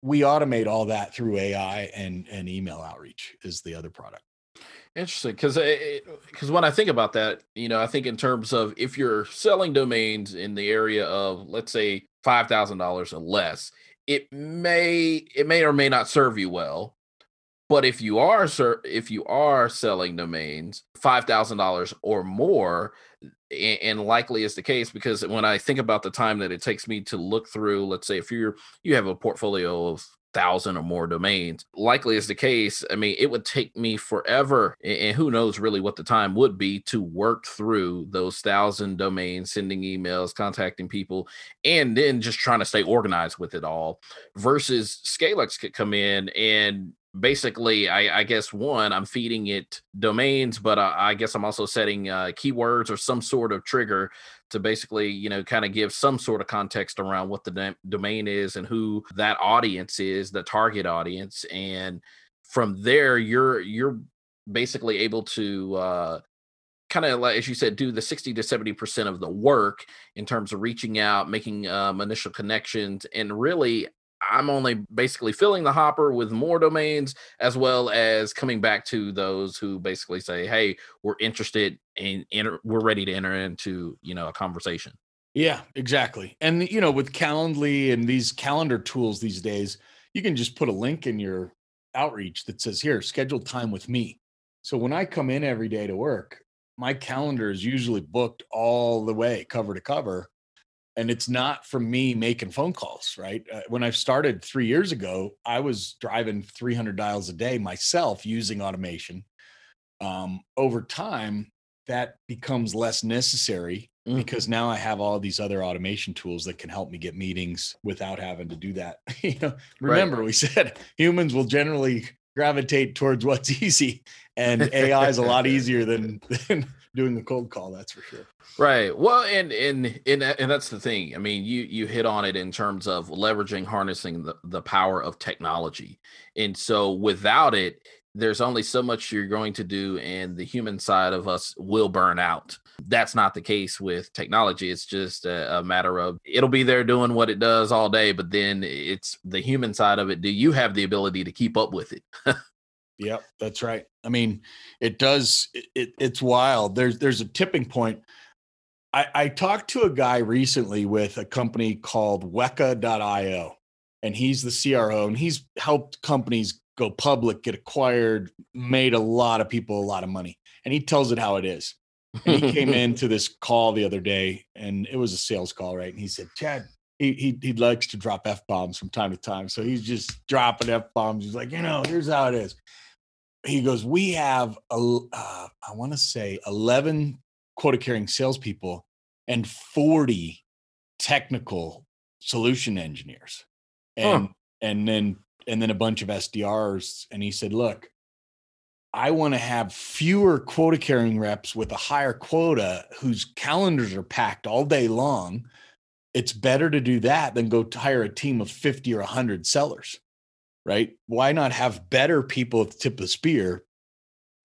we automate all that through A I and, and email outreach is the other product. Interesting. Cause, it, cause when I think about that, you know, I think in terms of if you're selling domains in the area of, let's say, five thousand dollars or less, it may, it may or may not serve you well. But if you are, sir, if you are selling domains, five thousand dollars or more, and likely is the case, because when I think about the time that it takes me to look through, let's say if you're, you have a portfolio of thousand or more domains, likely is the case. I mean, it would take me forever. And who knows really what the time would be to work through those thousand domains, sending emails, contacting people, and then just trying to stay organized with it all, versus Scalex could come in and basically, I, I guess, one, I'm feeding it domains, but I, I guess I'm also setting uh, keywords or some sort of trigger to basically, you know, kind of give some sort of context around what the dom- domain is and who that audience is, the target audience. And from there, you're you're basically able to uh, kind of, like, as you said, do the sixty to seventy percent of the work in terms of reaching out, making um, initial connections, and really, I'm only basically filling the hopper with more domains, as well as coming back to those who basically say, hey, we're interested and in, we're ready to enter into, you know, a conversation. Yeah, exactly. And, you know, with Calendly and these calendar tools these days, you can just put a link in your outreach that says, here, schedule time with me. So when I come in every day to work, my calendar is usually booked all the way cover to cover. And it's not from me making phone calls, right? Uh, when I started three years ago, I was driving three hundred dials a day myself using automation. Um, over time, that becomes less necessary. Mm. Because now I have all these other automation tools that can help me get meetings without having to do that. You know, remember, right. we said humans will generally gravitate towards what's easy, and A I is a lot easier than, than doing a cold call. That's for sure. Right. Well, and, and, and, and that's the thing. I mean, you, you hit on it in terms of leveraging, harnessing the, the power of technology. And so without it, there's only so much you're going to do, and the human side of us will burn out. That's not the case with technology. It's just a, a matter of it'll be there doing what it does all day, but then it's the human side of it. Do you have the ability to keep up with it? Yep, that's right. I mean, it does. It, it, it's wild. There's there's a tipping point. I, I talked to a guy recently with a company called Weka dot io, and he's the C R O, and he's helped companies go public, get acquired, made a lot of people a lot of money. And he tells it how it is. And he came into this call the other day, and it was a sales call, right? And he said, Chad, he he, he likes to drop F-bombs from time to time. So he's just dropping F-bombs. He's like, you know, here's how it is. He goes, we have, a, uh, I want to say eleven quota-carrying salespeople and forty technical solution engineers. And, huh. and then and then a bunch of S D Rs. And he said, look, I want to have fewer quota carrying reps with a higher quota whose calendars are packed all day long. It's better to do that than go hire a team of fifty or one hundred sellers, right? Why not have better people at the tip of the spear?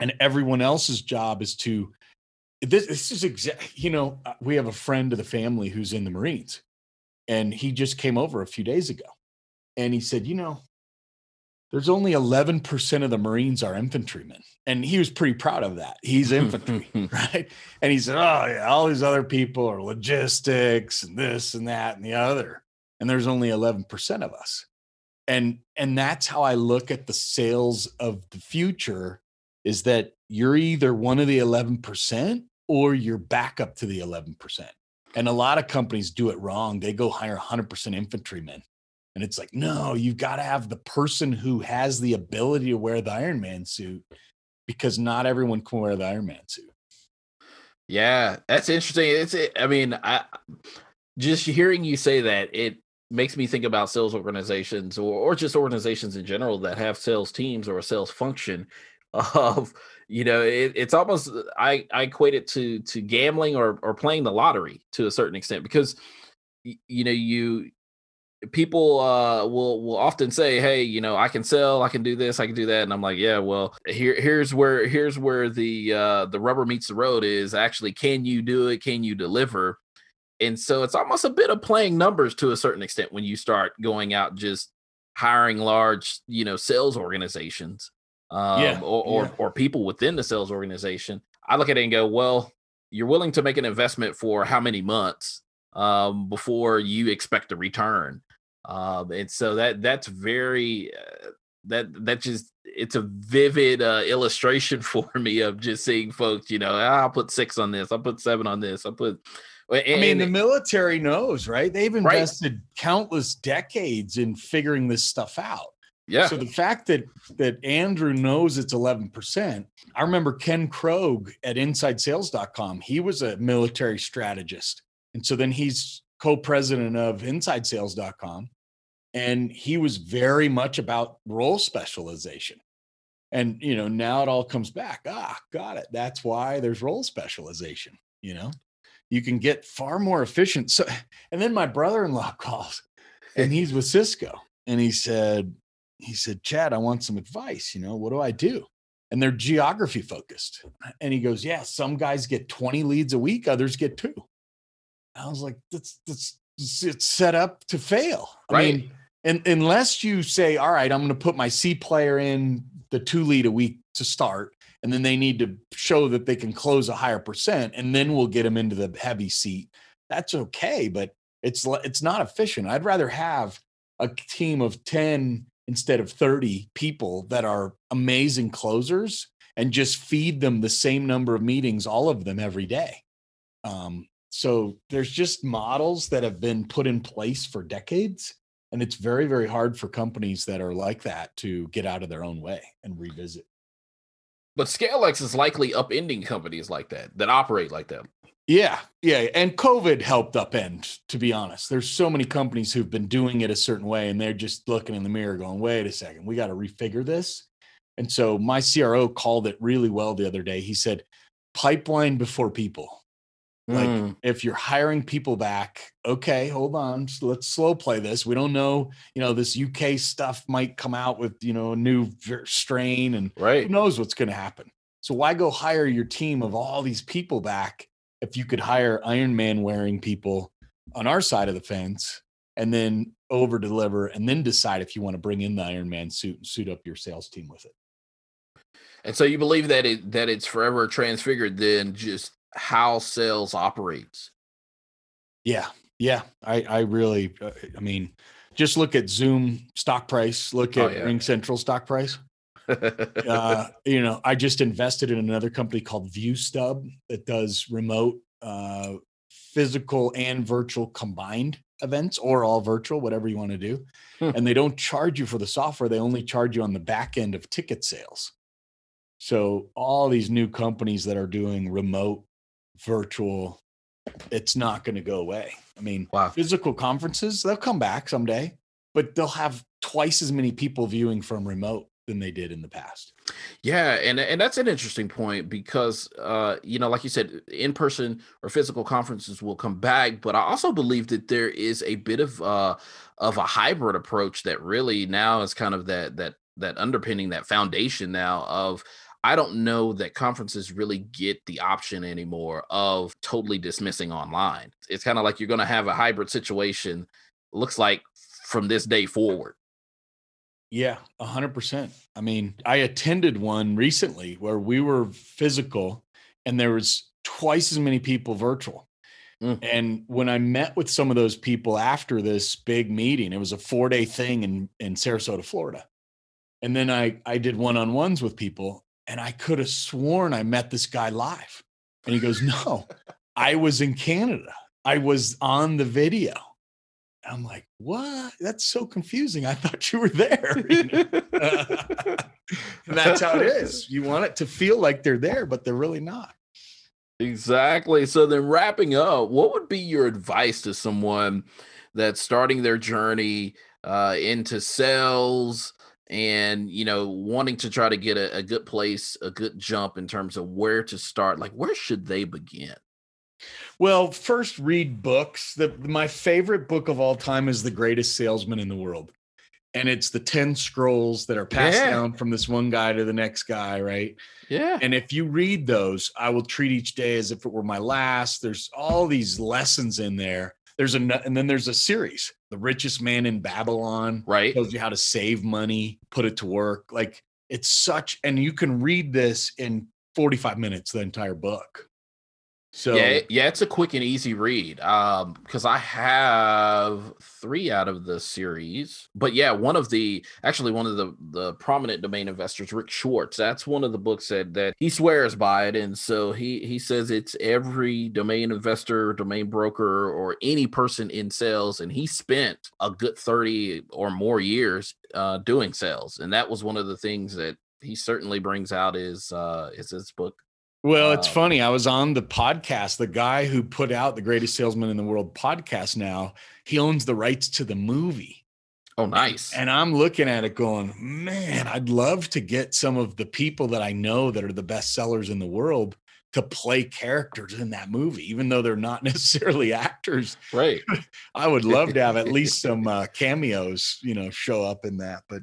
And everyone else's job is to, this, this is exact. You know, we have a friend of the family who's in the Marines, and he just came over a few days ago. And he said, you know, there's only eleven percent of the Marines are infantrymen. And he was pretty proud of that. He's infantry, right? And he said, oh, yeah, all these other people are logistics and this and that and the other. And there's only eleven percent of us. And, and that's how I look at the sales of the future, is that you're either one of the eleven percent or you're back up to the eleven percent. And a lot of companies do it wrong. They go hire one hundred percent infantrymen. And it's like, no, you've got to have the person who has the ability to wear the Iron Man suit, because not everyone can wear the Iron Man suit. Yeah, that's interesting. It's, I mean, I just hearing you say that, it makes me think about sales organizations, or, or just organizations in general that have sales teams or a sales function of, you know, it, it's almost, I, I equate it to, to gambling or, or playing the lottery to a certain extent, because, you know, you, people uh, will will often say, hey, you know, I can sell, I can do this, I can do that. And I'm like, yeah, well, here here's where here's where the uh, the rubber meets the road is actually, can you do it? Can you deliver? And so it's almost a bit of playing numbers to a certain extent when you start going out just hiring large, you know, sales organizations um, yeah, or, or, yeah. or people within the sales organization. I look at it and go, well, you're willing to make an investment for how many months um, before you expect a return? Um, and so that that's very, uh, that, that just, it's a vivid uh, illustration for me of just seeing folks, you know, ah, I'll put six on this, I'll put seven on this, I'll put, and, I mean, the military knows, right? They've invested right. countless decades in figuring this stuff out. Yeah. So the fact that, that Andrew knows it's eleven percent, I remember Ken Krogh at Inside Sales dot com, he was a military strategist. And so then he's co-president of Inside Sales dot com. And he was very much about role specialization. And, you know, now it all comes back. Ah, got it. That's why there's role specialization. You know, you can get far more efficient. So, and then my brother-in-law calls, and he's with Cisco. And he said, he said, Chad, I want some advice. You know, what do I do? And they're geography focused. And he goes, yeah, some guys get twenty leads a week. Others get two. I was like, that's, that's, it's set up to fail. I right. mean, and unless you say, all right, I'm going to put my C player in the two lead a week to start, and then they need to show that they can close a higher percent, and then we'll get them into the heavy seat. That's okay, but it's, it's not efficient. I'd rather have a team of ten instead of thirty people that are amazing closers and just feed them the same number of meetings, all of them every day. Um, So there's just models that have been put in place for decades. And it's very, very hard for companies that are like that to get out of their own way and revisit. But Scalex is likely upending companies like that, that operate like that. Yeah, yeah. And COVID helped upend, to be honest. There's so many companies who've been doing it a certain way, and they're just looking in the mirror going, wait a second, we got to refigure this. And so my C R O called it really well the other day. He said, pipeline before people. Like, mm. if you're hiring people back, okay, hold on, let's slow play this. We don't know, you know, this U K stuff might come out with, you know, a new strain and right. who knows what's going to happen. So why go hire your team of all these people back if you could hire Iron Man wearing people on our side of the fence and then over deliver and then decide if you want to bring in the Iron Man suit and suit up your sales team with it. And so you believe that it, that it's forever transfigured then just how sales operates. Yeah. Yeah. I, I really, I mean, just look at Zoom stock price, look at oh, yeah. Ring Central stock price. uh, you know, I just invested in another company called ViewStub that does remote uh, physical and virtual combined events or all virtual, whatever you want to do. Hmm. And they don't charge you for the software. They only charge you on the back end of ticket sales. So all these new companies that are doing remote virtual, it's not going to go away. I mean, wow. Physical conferences, they'll come back someday, but they'll have twice as many people viewing from remote than they did in the past. Yeah. And, and that's an interesting point because, uh, you know, like you said, in-person or physical conferences will come back, but I also believe that there is a bit of, uh, of a hybrid approach that really now is kind of that, that, that underpinning, that foundation now of, I don't know that conferences really get the option anymore of totally dismissing online. It's kind of like you're going to have a hybrid situation, looks like, from this day forward. Yeah, one hundred percent. I mean, I attended one recently where we were physical and there was twice as many people virtual. Mm. And when I met with some of those people after this big meeting, it was a four-day thing in, in Sarasota, Florida. And then I, I did one-on-ones with people. And I could have sworn I met this guy live. And he goes, no, I was in Canada. I was on the video. And I'm like, what? That's so confusing. I thought you were there. You know? And that's how it is. You want it to feel like they're there, but they're really not. Exactly. So then wrapping up, what would be your advice to someone that's starting their journey uh, into sales, and, you know, wanting to try to get a, a good place, a good jump in terms of where to start, like where should they begin? Well, first read books. The, my favorite book of all time is The Greatest Salesman in the World. And it's the ten scrolls that are passed yeah. down from this one guy to the next guy, right? Yeah. And if you read those, I will treat each day as if it were my last. There's all these lessons in there. There's a, and then there's a series, The Richest Man in Babylon, right? Tells you how to save money, put it to work. Like it's such, and you can read this in forty-five minutes, the entire book. So yeah, yeah, it's a quick and easy read. Um, because I have three out of the series, but yeah, one of the, actually one of the, the prominent domain investors, Rick Schwartz, that's one of the books that, that he swears by it. And so he, he says it's every domain investor, domain broker, or any person in sales. And he spent a good thirty or more years uh, doing sales. And that was one of the things that he certainly brings out is, uh, is this book. Well, it's funny. I was on the podcast, the guy who put out The Greatest Salesman in the World podcast now, he owns the rights to the movie. Oh, nice. And I'm looking at it going, man, I'd love to get some of the people that I know that are the best sellers in the world to play characters in that movie, even though they're not necessarily actors. Right. I would love to have at least some uh, cameos, you know, show up in that. But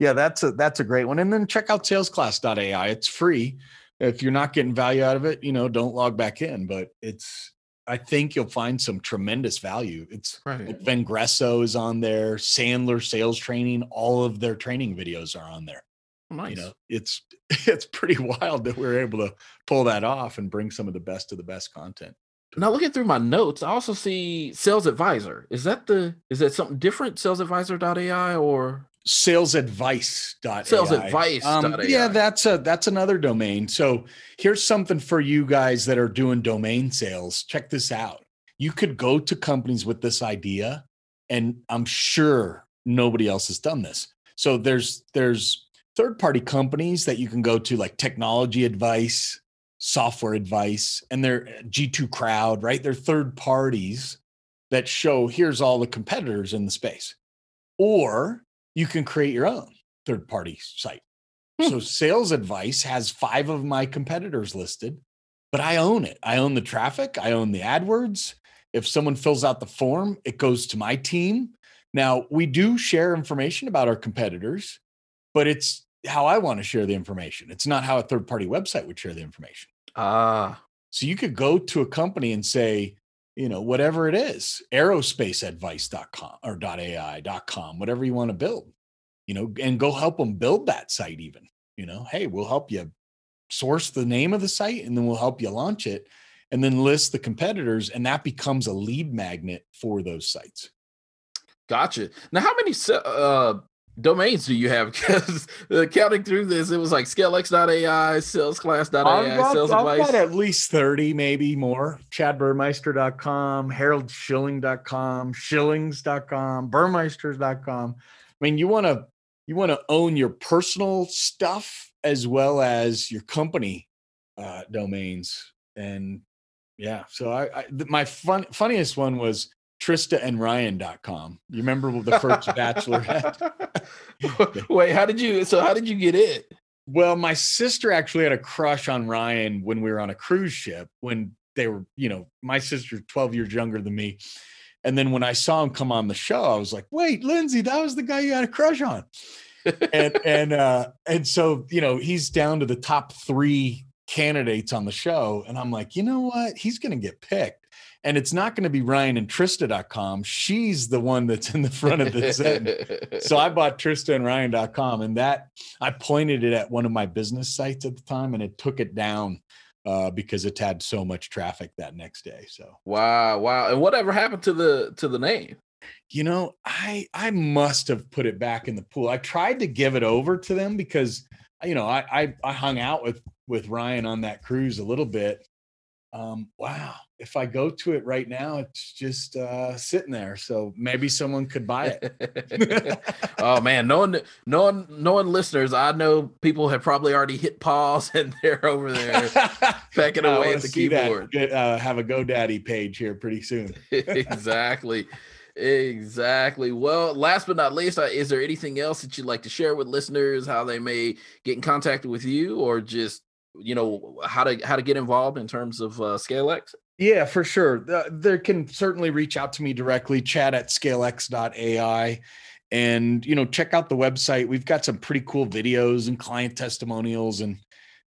yeah, that's a, that's a great one. And then check out sales class dot A I. It's free. If you're not getting value out of it, you know, don't log back in, but it's, I think you'll find some tremendous value. It's right. Like Vengreso is on there, Sandler sales training, all of their training videos are on there. Nice. You know, it's, it's pretty wild that we're able to pull that off and bring some of the best of the best content. Now looking through my notes, I also see Sales Advisor. Is that the, is that something different? sales advisor dot A I or? sales advice dot A I. sales advice dot A I. Um, yeah, that's a that's another domain. So here's something for you guys that are doing domain sales. Check this out. You could go to companies with this idea, and I'm sure nobody else has done this. So there's there's third-party companies that you can go to, like technology advice, software advice, and they're G two Crowd, right? They're third parties that show here's all the competitors in the space. Or you can create your own third-party site. So Sales Advice has five of my competitors listed, but I own it. I own the traffic. I own the AdWords. If someone fills out the form, it goes to my team. Now, we do share information about our competitors, but it's how I want to share the information. It's not how a third-party website would share the information. Ah. So you could go to a company and say, you know, whatever it is, aerospace advice dot com or .ai dot com, whatever you want to build, you know, and go help them build that site even. You know, hey, we'll help you source the name of the site and then we'll help you launch it and then list the competitors. And that becomes a lead magnet for those sites. Gotcha. Now, how many uh, domains do you have? Because uh, counting through this, it was like Scalex dot A I, SalesClass dot A I, Sales Advice. I've got at least thirty, maybe more. Chad Burmeister dot com, Harold Schilling dot com, Shillings dot com, Burmeisters dot com. I mean, you want to you want to own your personal stuff as well as your company uh, domains. And yeah, so I, I my fun, funniest one was Trista and Ryan dot com. You remember the first Bachelorette? Wait, how did you, so how did you get it? Well, my sister actually had a crush on Ryan when we were on a cruise ship when they were, you know, my sister's twelve years younger than me. And then when I saw him come on the show, I was like, wait, Lindsay, that was the guy you had a crush on. and, and, uh, and so, you know, he's down to the top three candidates on the show. And I'm like, you know what? He's going to get picked. And it's not going to be Ryan and Trista dot com. She's the one that's in the front of this end. So I bought Trista and Ryan dot com, and that I pointed it at one of my business sites at the time, and it took it down uh, because it had so much traffic that next day. So wow, wow! And whatever happened to the to the name? You know, I I must have put it back in the pool. I tried to give it over to them because you know I I, I hung out with with Ryan on that cruise a little bit. Um, wow. If I go to it right now, it's just uh, sitting there. So maybe someone could buy it. Oh man, knowing, knowing, knowing listeners, I know people have probably already hit pause and they're over there pecking no, away at the keyboard. That, uh, have a GoDaddy page here pretty soon. Exactly. Exactly. Well, last but not least, is there anything else that you'd like to share with listeners, how they may get in contact with you or just you know, how to, how to get involved in terms of uh, Scalex? Yeah, for sure. Uh, they can certainly reach out to me directly, chat at Scalex dot A I. And, you know, check out the website. We've got some pretty cool videos and client testimonials and,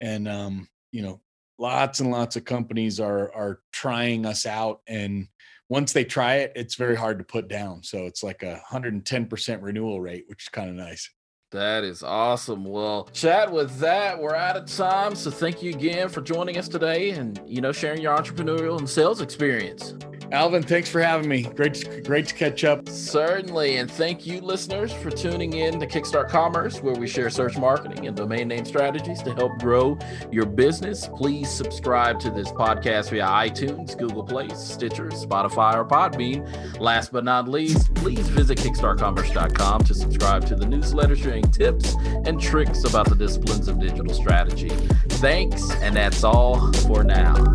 and um, you know, lots and lots of companies are, are trying us out. And once they try it, it's very hard to put down. So it's like a one hundred ten percent renewal rate, which is kind of nice. That is awesome. Well, Chad, with that, we're out of time. So thank you again for joining us today and, you know, sharing your entrepreneurial and sales experience. Alvin, thanks for having me. Great to, great to catch up. Certainly. And thank you, listeners, for tuning in to Kickstart Commerce, where we share search marketing and domain name strategies to help grow your business. Please subscribe to this podcast via iTunes, Google Play, Stitcher, Spotify, or Podbean. Last but not least, please visit kickstart commerce dot com to subscribe to the newsletter sharing tips and tricks about the disciplines of digital strategy. Thanks, and that's all for now.